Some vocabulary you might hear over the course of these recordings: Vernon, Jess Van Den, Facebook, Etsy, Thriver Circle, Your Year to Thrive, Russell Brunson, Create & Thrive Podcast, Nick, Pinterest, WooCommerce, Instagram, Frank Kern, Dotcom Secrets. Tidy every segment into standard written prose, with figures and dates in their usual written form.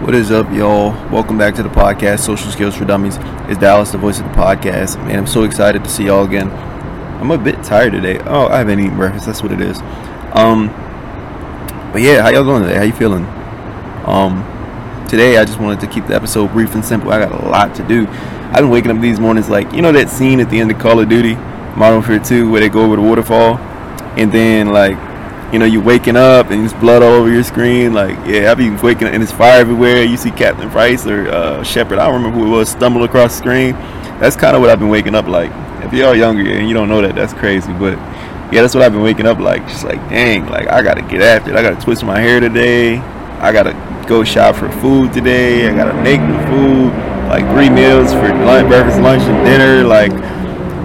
What is up, y'all? Welcome back to the podcast, Social Skills for Dummies. It's Dallas, the voice of the podcast, and I'm so excited to see y'all again. I'm a bit tired today. Oh, I haven't eaten breakfast. That's what it is. But yeah, how y'all doing today? How you feeling? Today I just wanted to keep the episode brief and simple. I got a lot to do. I've been waking up these mornings like, you know that scene at the end of Call of Duty, Modern Warfare 2, where they go over the waterfall, and then like, you know, you waking up and there's blood all over your screen. Like, yeah, I be waking up and there's fire everywhere. You see Captain Price or Shepard, I don't remember who it was, stumble across the screen. That's kind of what I've been waking up like. If y'all younger and you don't know that, that's crazy. But yeah, that's what I've been waking up like. Just like, dang, like I gotta get after it. I gotta twist my hair today. I gotta go shop for food today. I gotta make the food, like 3 meals for lunch, breakfast, lunch, and dinner. Like,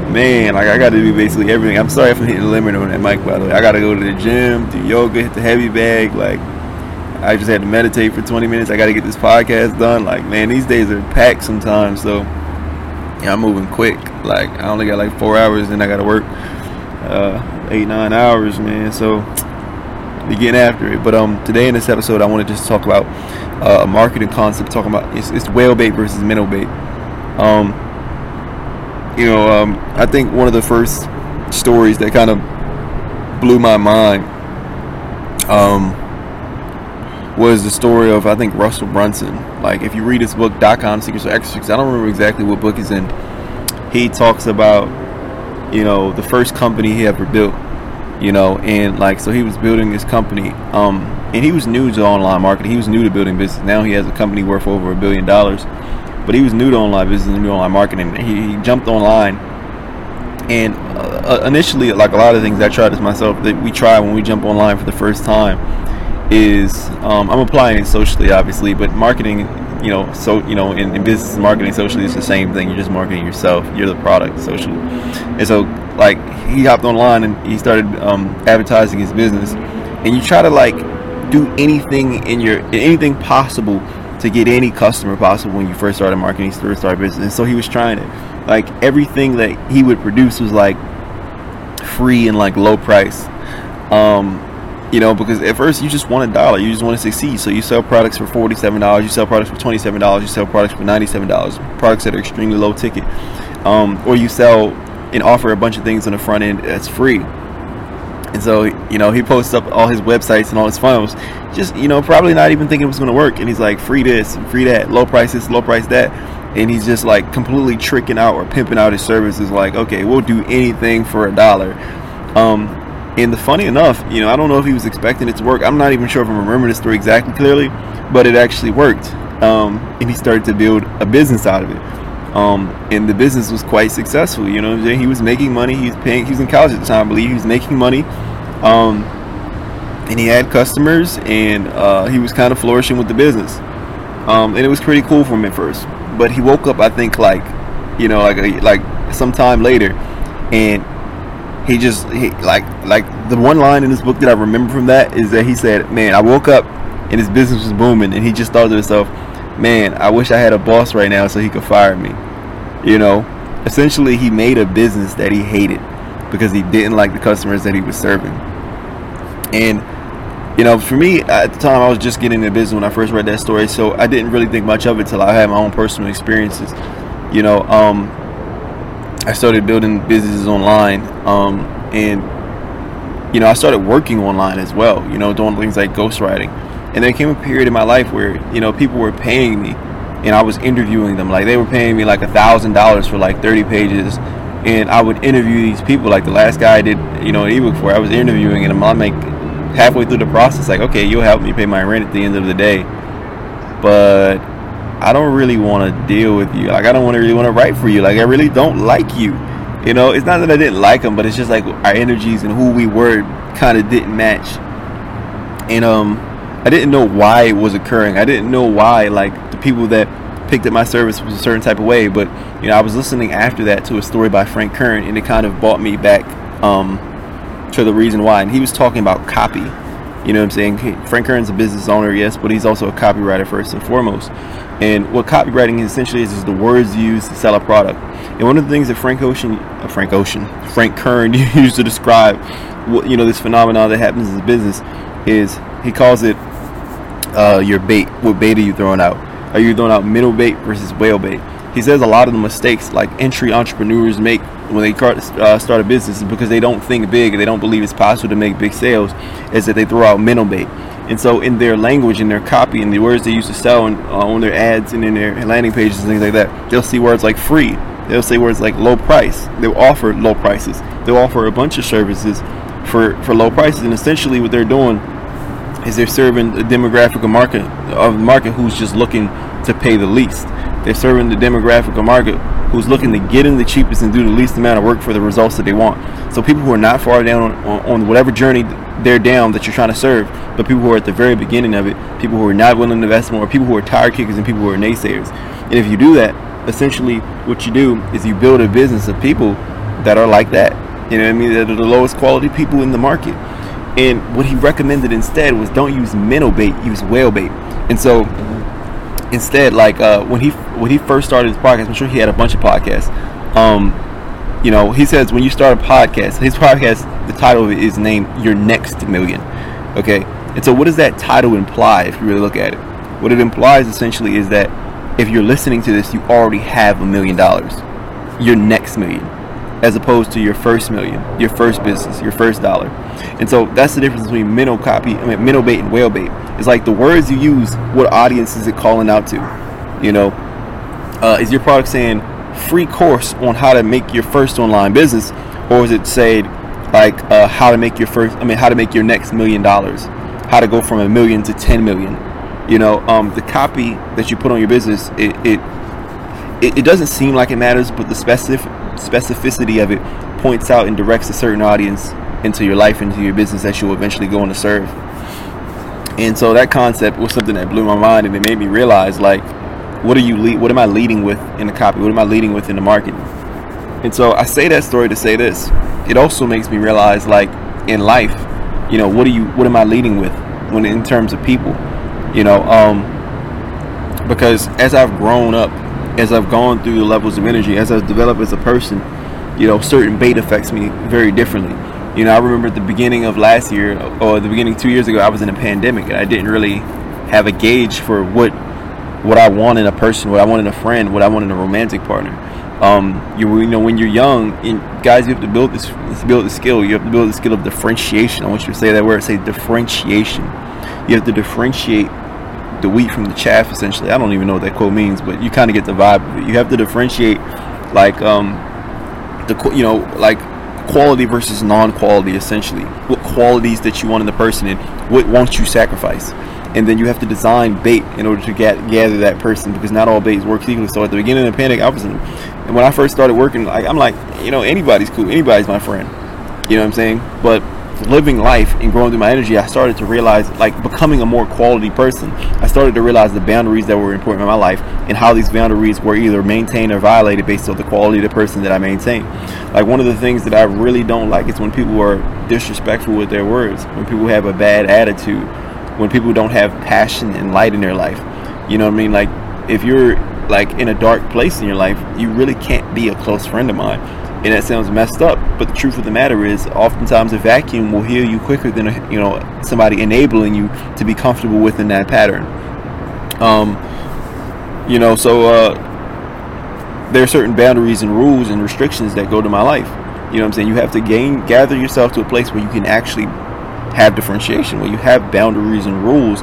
man, like I gotta do basically everything. I'm sorry if I'm hitting the limit on that mic, by the way. I gotta go to the gym, do yoga, hit the heavy bag. Like, I just had to meditate for 20 minutes. I gotta get this podcast done. Like, man, these days are packed sometimes. So yeah, I'm moving quick. Like, I only got like 4 hours, and I gotta work 8-9 hours, man. So be getting after it. But today in this episode, I want to just talk about a marketing concept. Talking about it's whale bait versus minnow bait. I think one of the first stories that kind of blew my mind was the story of, I think, Russell Brunson. Like, if you read his book, Dotcom Secrets, I don't remember exactly what book it's in. He talks about, you know, the first company he ever built, you know, and like, so he was building this company, and he was new to online marketing. He was new to building business. Now he has a company worth over $1 billion. But he was new to online business, new to online marketing. He jumped online, and initially, like a lot of things I tried this myself, that we try when we jump online for the first time is, I'm applying it socially, obviously, but marketing, you know, so, you know, in business marketing, socially, it's the same thing. You're just marketing yourself. You're the product socially. And so, like, he hopped online and he started advertising his business, and you try to like do anything anything possible to get any customer possible when you first started marketing, first started business. And so he was trying to, like, everything that he would produce was like free and like low price, you know, because at first you just want $1, you just want to succeed. So you sell products for $47, you sell products for $27, you sell products for $97, products that are extremely low ticket, or you sell and offer a bunch of things on the front end that's free. And so, you know, he posts up all his websites and all his funnels, just, you know, probably not even thinking it was going to work. And he's like, free this, free that, low price this, low price that. And he's just like completely tricking out or pimping out his services. Like, okay, we'll do anything for $1. And the funny enough, you know, I don't know if he was expecting it to work. I'm not even sure if I remember the story exactly clearly, but it actually worked. And he started to build a business out of it. And the business was quite successful, you know. He was making money. He was in college at the time, I believe. He was making money, and he had customers, and he was kind of flourishing with the business. And it was pretty cool for him at first. But he woke up, I think, like, you know, like sometime later, and he just like the one line in this book that I remember from that is that he said, "Man, I woke up and his business was booming," and he just thought to himself, "Man, I wish I had a boss right now so he could fire me." You know, essentially he made a business that he hated because he didn't like the customers that he was serving. And, you know, for me at the time, I was just getting into business when I first read that story, so I didn't really think much of it till I had my own personal experiences. You know, I started building businesses online, and, you know, I started working online as well, you know, doing things like ghostwriting. And there came a period in my life where, you know, people were paying me and I was interviewing them. Like, they were paying me like $1,000 for like 30 pages. And I would interview these people. Like, the last guy I did, you know, an ebook for, I was interviewing him. I'm like halfway through the process, like, okay, you'll help me pay my rent at the end of the day, but I don't really want to deal with you. Like, I don't really want to write for you. Like, I really don't like you. You know, it's not that I didn't like him, but it's just like our energies and who we were kind of didn't match. And, I didn't know why it was occurring. I didn't know why, like, the people that picked up my service was a certain type of way. But, you know, I was listening after that to a story by Frank Kern, and it kind of brought me back to the reason why. And he was talking about copy. You know what I'm saying? Frank Kern's a business owner, yes, but he's also a copywriter first and foremost. And what copywriting essentially is the words used to sell a product. And one of the things that Frank Kern used to describe, you know, this phenomenon that happens in business is, he calls it your bait. What bait are you throwing out? Are you throwing out minnow bait versus whale bait? He says a lot of the mistakes like entry entrepreneurs make when they start a business is because they don't think big and they don't believe it's possible to make big sales, is that they throw out minnow bait. And so in their language, in their copy, in the words they used to sell on their ads and in their landing pages and things like that, they'll see words like free. They'll say words like low price. They'll offer low prices. They'll offer a bunch of services for low prices. And essentially what they're doing is they're serving the demographic of the market who's just looking to pay the least. They're serving the demographic of market who's looking to get in the cheapest and do the least amount of work for the results that they want. So people who are not far down on whatever journey they're down that you're trying to serve, but people who are at the very beginning of it, people who are not willing to invest more, people who are tire kickers and people who are naysayers. And if you do that, essentially what you do is you build a business of people that are like that. You know what I mean? That are the lowest quality people in the market. And what he recommended instead was don't use minnow bait, use whale bait. And so instead, like when he first started his podcast, I'm sure he had a bunch of podcasts. You know, he says when you start a podcast, his podcast, the title of it is named Your Next Million. Okay, and so what does that title imply if you really look at it? What it implies essentially is that if you're listening to this, you already have $1 million, your next million, as opposed to your first million, your first business, your first dollar. And so that's the difference between minnow bait and whale bait. It's like the words you use, what audience is it calling out to? You know, is your product saying free course on how to make your first online business, or is it saying like how to make your next $1 million, how to go from $1 million to 10 million? You know, the copy that you put on your business, it doesn't seem like it matters, but the specificity of it points out and directs a certain audience into your life, into your business that you will eventually go on to serve. And so that concept was something that blew my mind, and it made me realize, like, what am I leading with in the copy? What am I leading with in the marketing? And so I say that story to say this. It also makes me realize, like, in life, you know, what am I leading with when in terms of people? You know, because as I've grown up, as I've gone through the levels of energy, as I've developed as a person, you know, certain bait affects me very differently. You know, I remember at the beginning of last year, or the beginning 2 years ago, I was in a pandemic, and I didn't really have a gauge for what I want in a person, what I want in a friend, what I want in a romantic partner. You know, when you're young, guys, you have to build this skill. You have to build the skill of differentiation. I want you to say that word. Say differentiation. You have to differentiate the wheat from the chaff, essentially. I don't even know what that quote means, but you kind of get the vibe of it. You have to differentiate, like, quality versus non-quality, essentially. What qualities that you want in the person, and what won't you sacrifice? And then you have to design bait in order to gather that person, because not all baits work equally. So at the beginning of the panic, I was in, and when I first started working, like, I'm like, you know, anybody's cool, anybody's my friend. You know what I'm saying? But living life and growing through my energy, I started to realize, like, becoming a more quality person. I started to realize the boundaries that were important in my life and how these boundaries were either maintained or violated based on the quality of the person that I maintain. Like, one of the things that I really don't like is when people are disrespectful with their words, when people have a bad attitude, when people don't have passion and light in their life. You know what I mean? Like, if you're, like, in a dark place in your life, you really can't be a close friend of mine. And that sounds messed up, but the truth of the matter is, oftentimes a vacuum will heal you quicker than somebody enabling you to be comfortable within that pattern. There are certain boundaries and rules and restrictions that go to my life. You know what I'm saying? You have to gather yourself to a place where you can actually have differentiation, where you have boundaries and rules.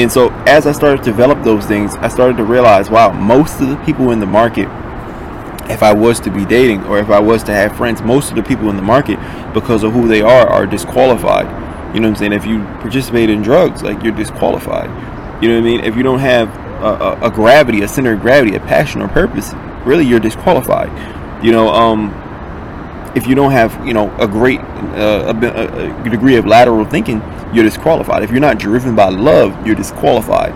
And so, as I started to develop those things, I started to realize, wow, most of the people in the market, if I was to be dating or if I was to have friends, most of the people in the market, because of who they are disqualified. You know what I'm saying? If you participate in drugs, like, you're disqualified. You know what I mean? If you don't have a gravity, a center of gravity, a passion or purpose, really, you're disqualified. You know, if you don't have, you know, a great a degree of lateral thinking, you're disqualified. If you're not driven by love, you're disqualified.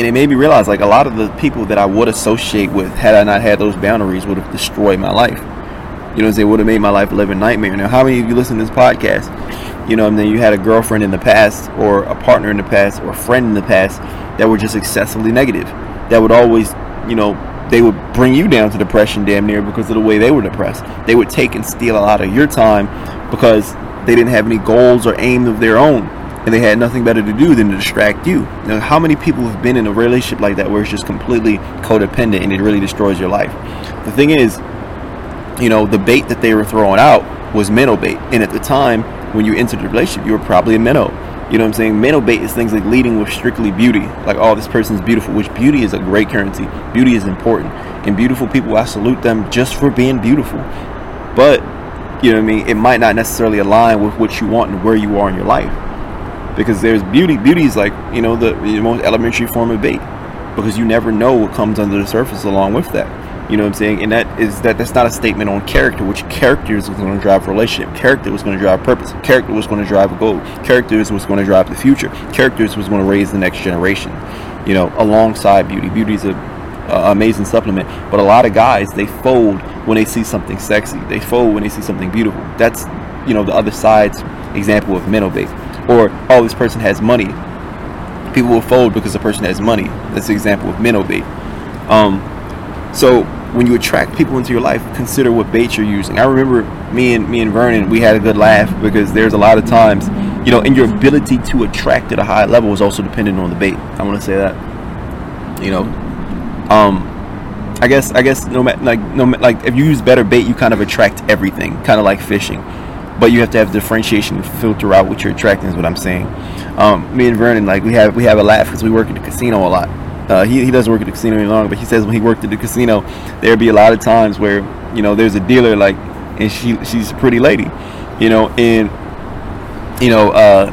And it made me realize, like, a lot of the people that I would associate with, had I not had those boundaries, would have destroyed my life. You know what I'm saying? Would have made my life a living nightmare. Now, how many of you listen to this podcast, you know, and then you had a girlfriend in the past, or a partner in the past, or a friend in the past that were just excessively negative, that would always, you know, they would bring you down to depression damn near because of the way they were depressed. They would take and steal a lot of your time because they didn't have any goals or aim of their own. and they had nothing better to do than to distract you. Now, how many people have been in a relationship like that where it's just completely codependent and it really destroys your life? The thing is, you know, the bait that they were throwing out was mental bait. And at the time when you entered the relationship, you were probably a minnow. You know what I'm saying? Mental bait is things like leading with strictly beauty. Like, oh, this person's beautiful, which beauty is a great currency. Beauty is important. And beautiful people, I salute them just for being beautiful. But, you know what I mean, it might not necessarily align with what you want and where you are in your life. Because there's beauty. Beauty is like, you know, the most elementary form of bait. Because you never know what comes under the surface along with that. You know what I'm saying? And that's not a statement on character, which character is going to drive relationship. Character was going to drive purpose. Character was going to drive a goal. Character was going to drive the future. Character was going to raise the next generation, you know, alongside beauty. Beauty's an amazing supplement. But a lot of guys, they fold when they see something sexy. They fold when they see something beautiful. That's, you know, the other side's example of mental bait. Or, oh, this person has money. People will fold because the person has money. That's the example of mental bait. So when you attract people into your life, consider what bait you're using. I remember me and Vernon, we had a good laugh, because there's a lot of times, you know, and your ability to attract at a high level is also dependent on the bait. I want to say that, you know, I guess no, if you use better bait, you kind of attract everything, kind of like fishing. But you have to have differentiation and filter out what you're attracting, is what I'm saying. Me and Vernon, like, we have a laugh because we work at the casino a lot. He doesn't work at the casino any longer, but he says when he worked at the casino, there'd be a lot of times where, you know, there's a dealer, like, and she's a pretty lady, you know, and, you know, a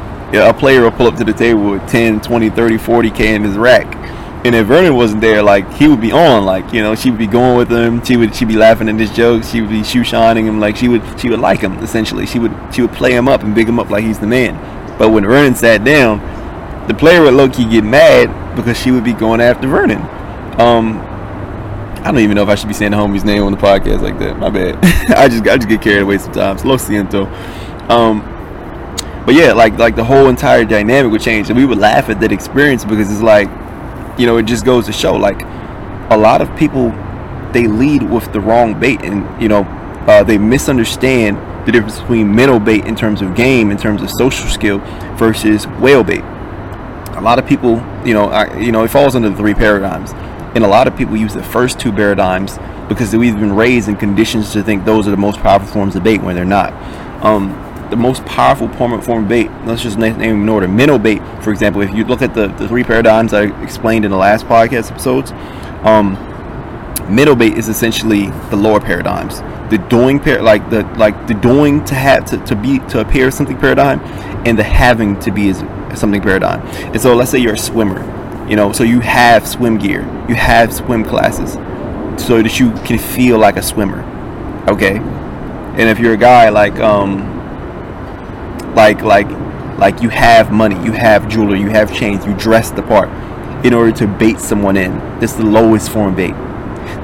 player will pull up to the table with 10, 20, 30, 40K in his rack. And if Vernon wasn't there, like, he would be on, like, you know, she'd be going with him. She'd be laughing at his jokes. She would be shoe shining him. Like, she would like him, essentially. She would play him up and big him up like he's the man. But when Vernon sat down, the player would low-key get mad because she would be going after Vernon. I don't even know if I should be saying the homie's name on the podcast like that. My bad. I just get carried away sometimes. Lo siento. But yeah, like the whole entire dynamic would change, and we would laugh at that experience because it's like, you know, it just goes to show, like, a lot of people, they lead with the wrong bait, and, you know, they misunderstand the difference between mental bait in terms of game, in terms of social skill, versus whale bait. A lot of people, you know, it falls under the three paradigms, and a lot of people use the first two paradigms because we've been raised and conditioned to think those are the most powerful forms of bait when they're not. The most powerful form of bait, let's just name them in order. Mental bait, for example, if you look at the three paradigms I explained in the last podcast episodes, mental bait is essentially the lower paradigms. The doing the doing to have to appear something paradigm, and the having to be is something paradigm. And so let's say you're a swimmer, you know, so you have swim gear, you have swim classes so that you can feel like a swimmer, okay? And if you're a guy, like you have money, you have jewelry, you have chains, you dress the part in order to bait someone in. That's the lowest form of bait.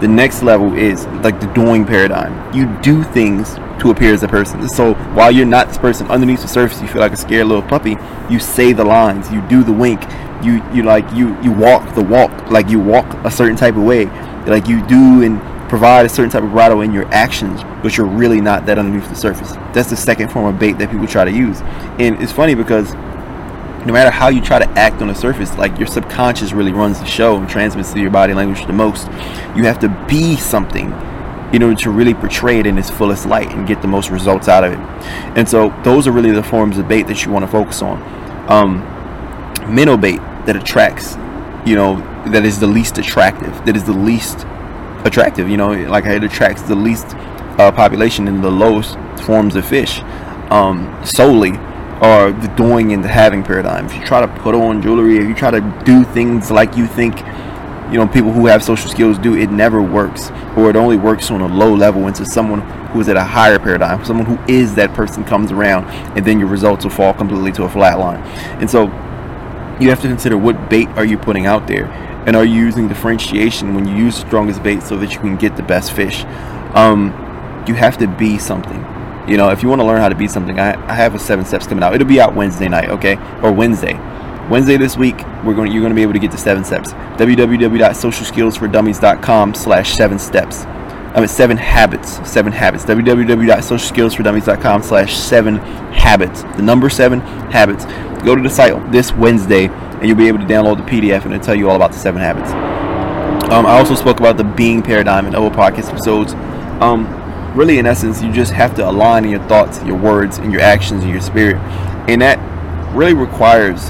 The next level is like the doing paradigm. You do things to appear as a person. So while you're not this person, underneath the surface you feel like a scared little puppy. You say the lines, you do the wink, you walk the walk, like you walk a certain type of way, like you do and provide a certain type of bravado in your actions, but you're really not that underneath the surface. That's the second form of bait that people try to use. And it's funny because no matter how you try to act on the surface, like, your subconscious really runs the show and transmits to your body language the most. You have to be something in order to really portray it in its fullest light and get the most results out of it. And so those are really the forms of bait that you want to focus on. Mental bait that attracts, you know, that is the least attractive, that is the least attractive, you know, like it attracts the least population in the lowest forms of fish, solely are the doing and the having paradigm. If you try to put on jewelry, if you try to do things like you think, you know, people who have social skills do, it never works, or it only works on a low level into someone who is at a higher paradigm. Someone who is that person comes around, and then your results will fall completely to a flat line. And so you have to consider, what bait are you putting out there? And are you using differentiation when you use the strongest bait so that you can get the best fish? You have to be something. You know, if you want to learn how to be something, I have a 7 steps coming out. It'll be out Wednesday night, okay? Or Wednesday this week, you're going to be able to get the 7 steps. www.socialskillsfordummies.com/7steps. I mean, 7 habits. 7 habits. www.socialskillsfordummies.com/7habits. The number 7 habits. Go to the site this Wednesday, and you'll be able to download the PDF, and it'll tell you all about the 7 habits. I also spoke about the being paradigm in other podcast episodes. Really, in essence, you just have to align in your thoughts, your words, and your actions, and your spirit. And that really requires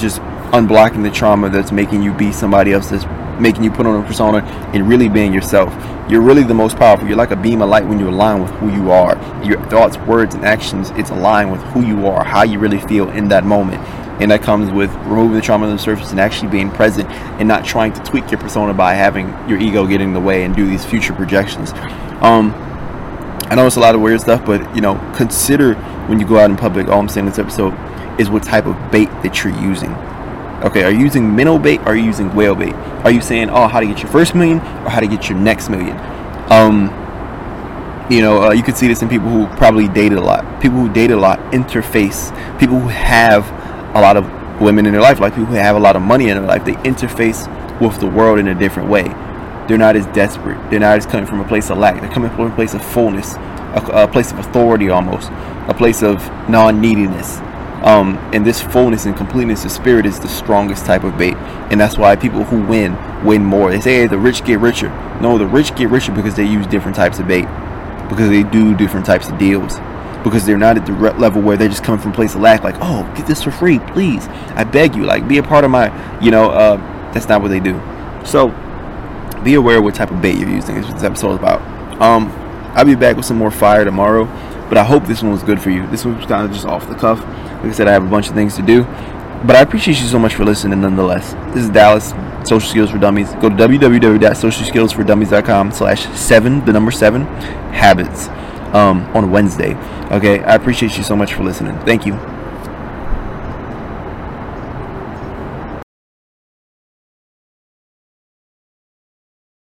just unblocking the trauma that's making you be somebody else, that's making you put on a persona, and really being yourself. You're really the most powerful. You're like a beam of light when you align with who you are. Your thoughts, words, and actions, it's aligned with who you are, how you really feel in that moment. And that comes with removing the trauma on the surface and actually being present and not trying to tweak your persona by having your ego get in the way and do these future projections. I know it's a lot of weird stuff, but consider when you go out in public, all I'm saying in this episode is what type of bait that you're using. Okay, are you using minnow bait or are you using whale bait? Are you saying, how to get your first million or how to get your next million? You could see this in people who probably dated a lot. People who date a lot interface. People who have a lot of women in their life, like people who have a lot of money in their life, they interface with the world in a different way. They're not as desperate. They're not as coming from a place of lack. They're coming from a place of fullness, a place of authority almost, a place of non-neediness. And this fullness and completeness of spirit is the strongest type of bait, and that's why people who win more. They say, hey, the rich get richer. No, the rich get richer because they use different types of bait, because they do different types of deals, because they're not at the level where they're just coming from a place of lack, like, oh, get this for free, please, I beg you, like, be a part of my, that's not what they do. So be aware of what type of bait you're using. That's what this episode is about. I'll be back with some more fire tomorrow, but I hope this one was good for you. This one was kind of just off the cuff. Like I said, I have a bunch of things to do. But I appreciate you so much for listening nonetheless. This is Dallas, Social Skills for Dummies. Go to www.socialskillsfordummies.com/7, the number 7, habits, on Wednesday. Okay, I appreciate you so much for listening. Thank you.